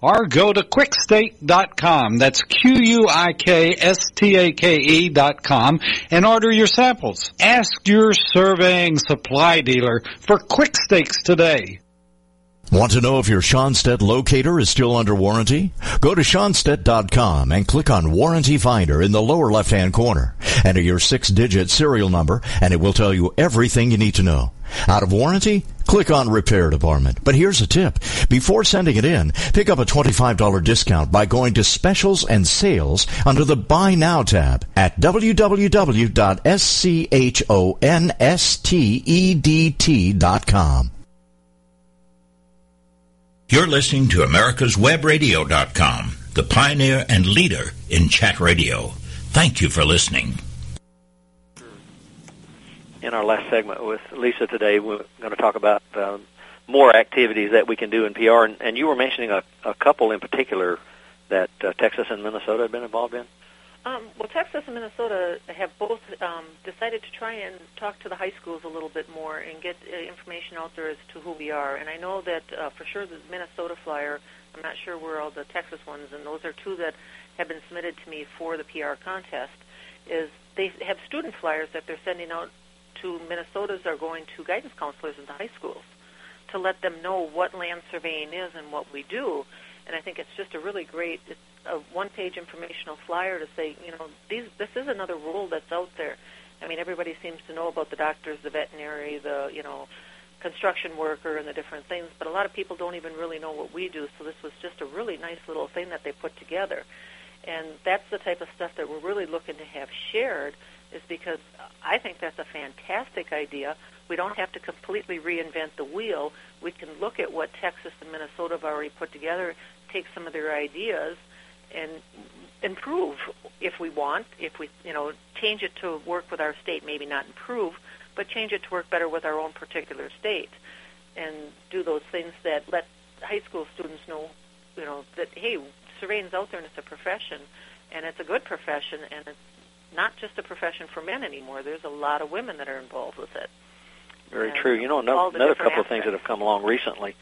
or go to quickstake.com, that's Quickstake.com, and order your samples. Ask your surveying supply dealer for Quickstakes today. Want to know if your Schonstedt locator is still under warranty? Go to Schonstedt.com and click on Warranty Finder in the lower left-hand corner. Enter your 6-digit serial number, and it will tell you everything you need to know. Out of warranty? Click on Repair Department. But here's a tip. Before sending it in, pick up a $25 discount by going to Specials and Sales under the Buy Now tab at www.schonstedt.com. You're listening to AmericasWebRadio.com, the pioneer and leader in chat radio. Thank you for listening. In our last segment with Lisa today, we're going to talk about more activities that we can do in PR. And you were mentioning a couple in particular that Texas and Minnesota have been involved in. Well, Texas and Minnesota have both decided to try and talk to the high schools a little bit more and get information out there as to who we are. And I know that for sure the Minnesota flyer, I'm not sure where all the Texas ones, and those are two that have been submitted to me for the PR contest, is they have student flyers that they're sending out to Minnesotans are going to guidance counselors in the high schools to let them know what land surveying is and what we do. And I think it's just a really great a one-page informational flyer to say, you know, this is another role that's out there. I mean, everybody seems to know about the doctors, the veterinary, the, you know, construction worker and the different things, but a lot of people don't even really know what we do, so this was just a really nice little thing that they put together. And that's the type of stuff that we're really looking to have shared, is because I think that's a fantastic idea. We don't have to completely reinvent the wheel. We can look at what Texas and Minnesota have already put together, take some of their ideas, and improve if we want, if we, you know, change it to work with our state, maybe not improve, but change it to work better with our own particular state, and do those things that let high school students know, you know, that, hey, surveying's out there and it's a profession, and it's a good profession, and it's not just a profession for men anymore. There's a lot of women that are involved with it. Very true. You know, another couple of things that have come along recently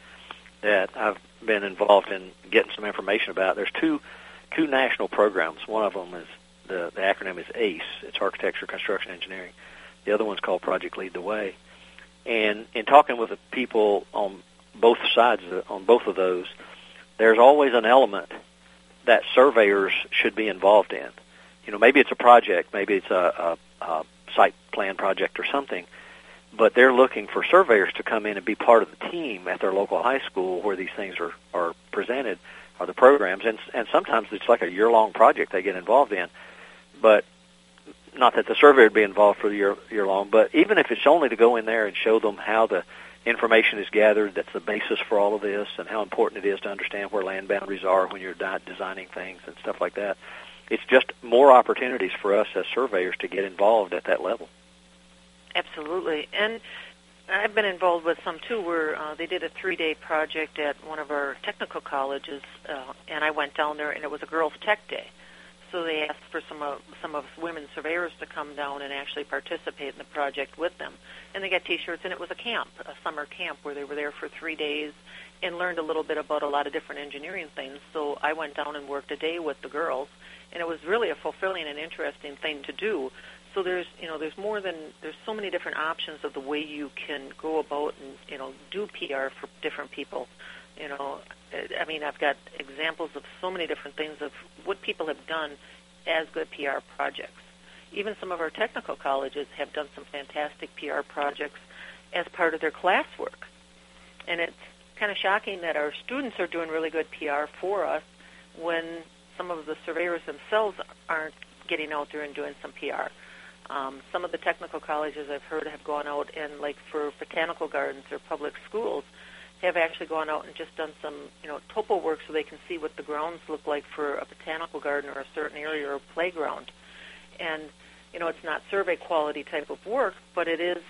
that I've been involved in getting some information about. There's two national programs. One of them is the acronym is ACE. It's Architecture, Construction, Engineering. The other one's called Project Lead the Way. And in talking with the people on both sides, on both of those, there's always an element that surveyors should be involved in. You know, maybe it's a project, maybe it's a site plan project or something, but they're looking for surveyors to come in and be part of the team at their local high school where these things are presented, are the programs. And sometimes it's like a year-long project they get involved in, but not that the surveyor would be involved for the year-long, but even if it's only to go in there and show them how the information is gathered, that's the basis for all of this, and how important it is to understand where land boundaries are when you're designing things and stuff like that. It's just more opportunities for us as surveyors to get involved at that level. Absolutely. And I've been involved with some, too, where they did a 3-day project at one of our technical colleges, and I went down there, and it was a girls' tech day. So they asked for some of us women surveyors to come down and actually participate in the project with them. And they got T-shirts, and it was a camp, a summer camp, where they were there for 3 days and learned a little bit about a lot of different engineering things. So I went down and worked a day with the girls. And it was really a fulfilling and interesting thing to do. So there's so many different options of the way you can go about and, you know, do PR for different people. You know, I mean, I've got examples of so many different things of what people have done as good PR projects. Even some of our technical colleges have done some fantastic PR projects as part of their classwork. And it's kind of shocking that our students are doing really good PR for us when some of the surveyors themselves aren't getting out there and doing some PR. Some of the technical colleges I've heard have gone out and, like, for botanical gardens or public schools, have actually gone out and just done some, topo work so they can see what the grounds look like for a botanical garden or a certain area or a playground. And, it's not survey quality type of work, but it is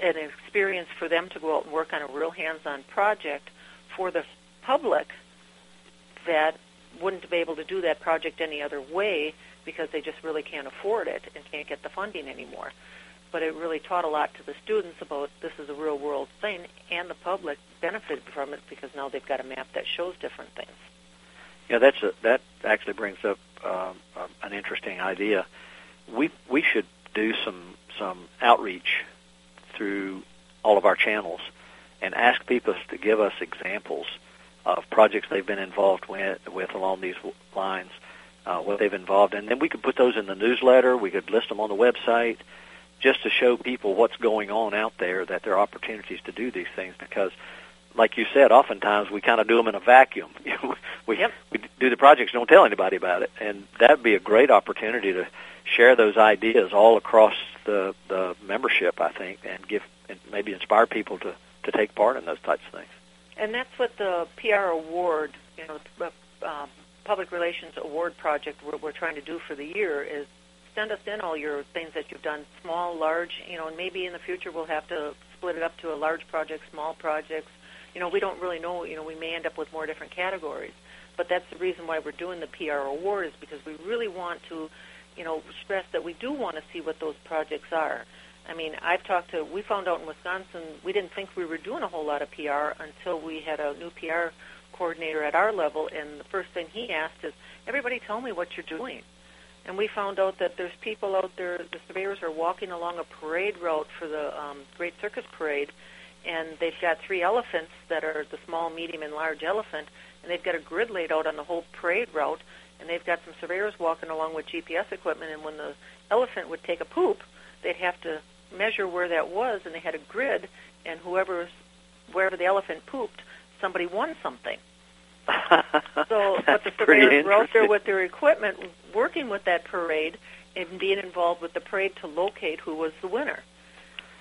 an experience for them to go out and work on a real hands-on project for the public that wouldn't be able to do that project any other way because they just really can't afford it and can't get the funding anymore. But it really taught a lot to the students about this is a real-world thing, and the public benefited from it because now they've got a map that shows different things. Yeah, that actually brings up an interesting idea. We should do some outreach through all of our channels and ask people to give us examples of projects they've been involved with along these lines, what they've involved in. And then we could put those in the newsletter. We could list them on the website, just to show people what's going on out there, that there are opportunities to do these things, because, like you said, oftentimes we kind of do them in a vacuum. We do the projects, don't tell anybody about it, and that would be a great opportunity to share those ideas all across the membership, I think, and maybe inspire people to take part in those types of things. And that's what the PR award, public relations award project we're trying to do for the year is, send us in all your things that you've done, small, large, and maybe in the future we'll have to split it up to a large project, small projects. We don't really know. We may end up with more different categories. But that's the reason why we're doing the PR award, is because we really want to, stress that we do want to see what those projects are. I mean, we found out in Wisconsin, we didn't think we were doing a whole lot of PR until we had a new PR coordinator at our level, and the first thing he asked is, everybody tell me what you're doing. And we found out that there's people out there, the surveyors are walking along a parade route for the Great Circus Parade, and they've got 3 elephants that are the small, medium, and large elephant, and they've got a grid laid out on the whole parade route, and they've got some surveyors walking along with GPS equipment, and when the elephant would take a poop, they'd have to measure where that was, and they had a grid, and wherever the elephant pooped, somebody won something. But the surveyors were out there with their equipment working with that parade and being involved with the parade to locate who was the winner.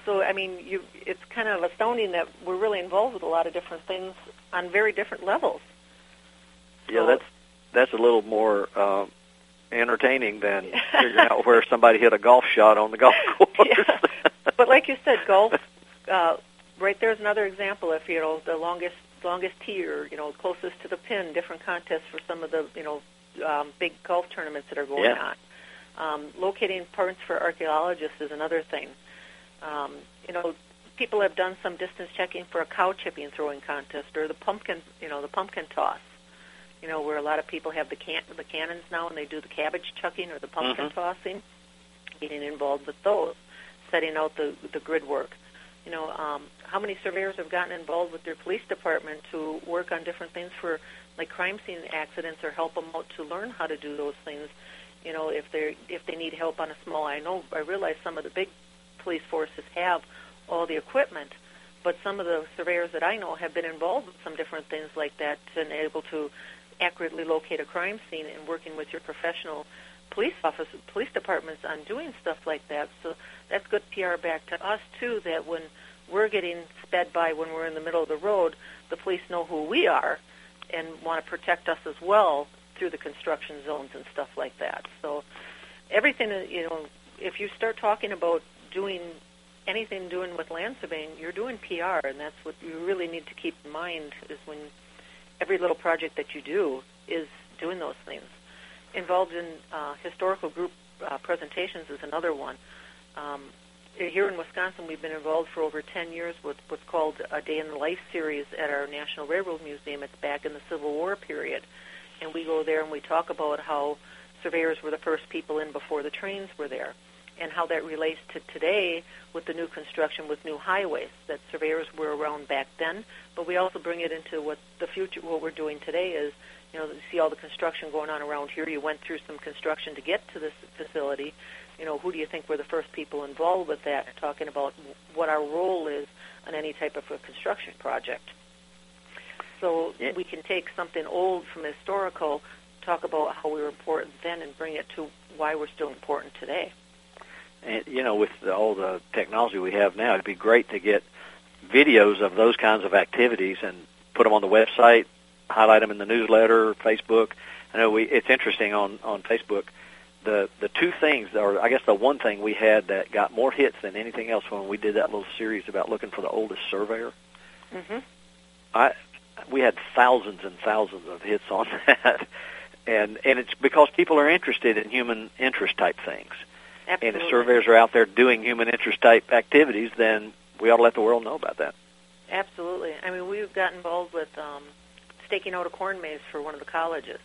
So, I mean, it's kind of astounding that we're really involved with a lot of different things on very different levels. Yeah, so, that's a little more entertaining than figuring out where somebody hit a golf shot on the golf course. Yeah. But like you said, golf, right there's another example of, the longest tee or, closest to the pin, different contests for some of the, big golf tournaments that are going on. Locating parts for archaeologists is another thing. People have done some distance checking for a cow chipping throwing contest or the pumpkin toss, where a lot of people have the cannons now and they do the cabbage chucking or the pumpkin tossing, getting involved with those, setting out the grid work. How many surveyors have gotten involved with their police department to work on different things for, like, crime scene accidents, or help them out to learn how to do those things, if they need help on a small. I realize some of the big police forces have all the equipment, but some of the surveyors that I know have been involved with some different things like that to enable to accurately locate a crime scene and working with your professional police departments on doing stuff like that. So that's good PR back to us, too, that when we're getting sped by, when we're in the middle of the road, the police know who we are and want to protect us as well through the construction zones and stuff like that. So everything, if you start talking about doing anything doing with land surveying, you're doing PR, and that's what you really need to keep in mind, is when every little project that you do is doing those things. Involved in historical group presentations is another one. Here in Wisconsin, we've been involved for over 10 years with what's called a Day in the Life series at our National Railroad Museum. It's back in the Civil War period. And we go there and we talk about how surveyors were the first people in before the trains were there, and how that relates to today with the new construction with new highways, that surveyors were around back then. But we also bring it into what the future, what we're doing today is, you see all the construction going on around here. You went through some construction to get to this facility. Who do you think were the first people involved with that? Talking about what our role is on any type of a construction project. So we can take something old from historical, talk about how we were important then, and bring it to why we're still important today. And, you know, with all the technology we have now, it'd be great to get videos of those kinds of activities and put them on the website, highlight them in the newsletter, Facebook. I know it's interesting on Facebook. The two things, or I guess the one thing we had that got more hits than anything else when we did that little series about looking for the oldest surveyor, mm-hmm. We had thousands and thousands of hits on that, and it's because people are interested in human interest type things. Absolutely. And if surveyors are out there doing human interest type activities, then we ought to let the world know about that. Absolutely. I mean, we got involved with staking out a corn maze for one of the colleges,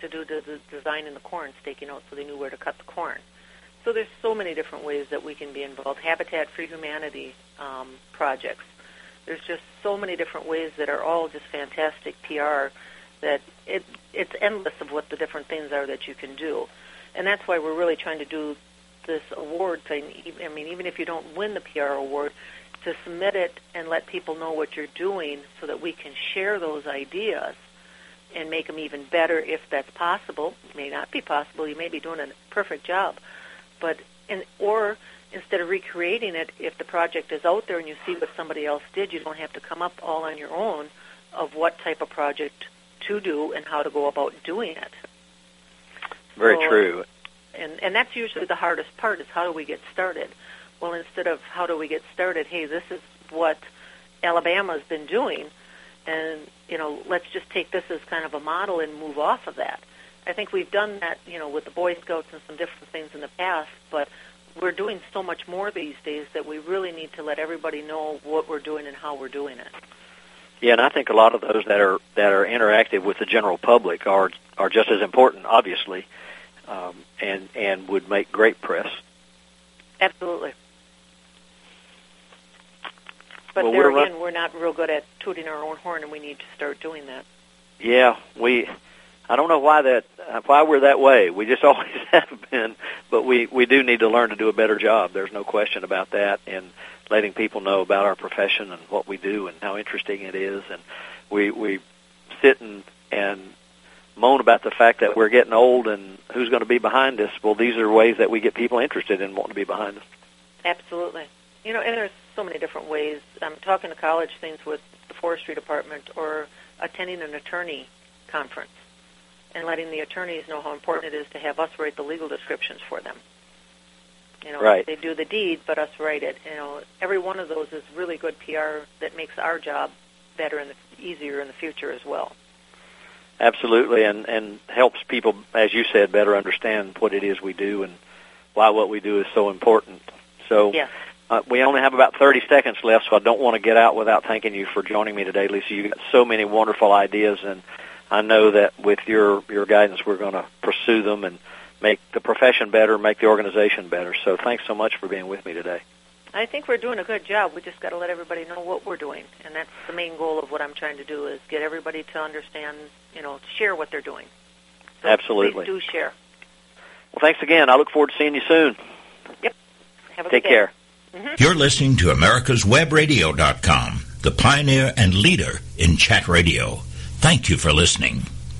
to do the design in the corn, staking out so they knew where to cut the corn. So there's so many different ways that we can be involved. Habitat for Humanity projects. There's just so many different ways that are all just fantastic PR that it's endless of what the different things are that you can do. And that's why we're really trying to do this award thing. I mean, even if you don't win the PR award, to submit it and let people know what you're doing so that we can share those ideas and make them even better if that's possible. It may not be possible. You may be doing a perfect job. But or instead of recreating it, if the project is out there and you see what somebody else did, you don't have to come up all on your own of what type of project to do and how to go about doing it. Very true. And that's usually the hardest part is how do we get started? Well, instead of how do we get started, hey, this is what Alabama's been doing, and, you know, let's just take this as kind of a model and move off of that. I think we've done that, you know, with the Boy Scouts and some different things in the past, but we're doing so much more these days that we really need to let everybody know what we're doing and how we're doing it. Yeah, and I think a lot of those that are interactive with the general public are just as important, obviously, and would make great press. Absolutely. But well, there again, we're not real good at tooting our own horn, and we need to start doing that. Yeah, I don't know why we're that way. We just always have been, but we do need to learn to do a better job. There's no question about that, and letting people know about our profession and what we do and how interesting it is. And we sit and moan about the fact that we're getting old and who's going to be behind us. Well, these are ways that we get people interested in wanting to be behind us. Absolutely. You know, and there's so many different ways. I'm talking to college things with the forestry department or attending an attorney conference and letting the attorneys know how important it is to have us write the legal descriptions for them. You know, right. They do the deed, but us write it. You know, every one of those is really good PR that makes our job better and easier in the future as well. Absolutely, and helps people, as you said, better understand what it is we do and why what we do is so important. So yes. We only have about 30 seconds left, so I don't want to get out without thanking you for joining me today, Lisa. You've got so many wonderful ideas, and I know that with your guidance we're going to pursue them and make the profession better, make the organization better. So thanks so much for being with me today. I think we're doing a good job. We just got to let everybody know what we're doing, and that's the main goal of what I'm trying to do is get everybody to understand, you know, share what they're doing. So absolutely. Please do share. Well, thanks again. I look forward to seeing you soon. Yep. Have a good day. Take care. Mm-hmm. You're listening to AmericasWebRadio.com, the pioneer and leader in chat radio. Thank you for listening.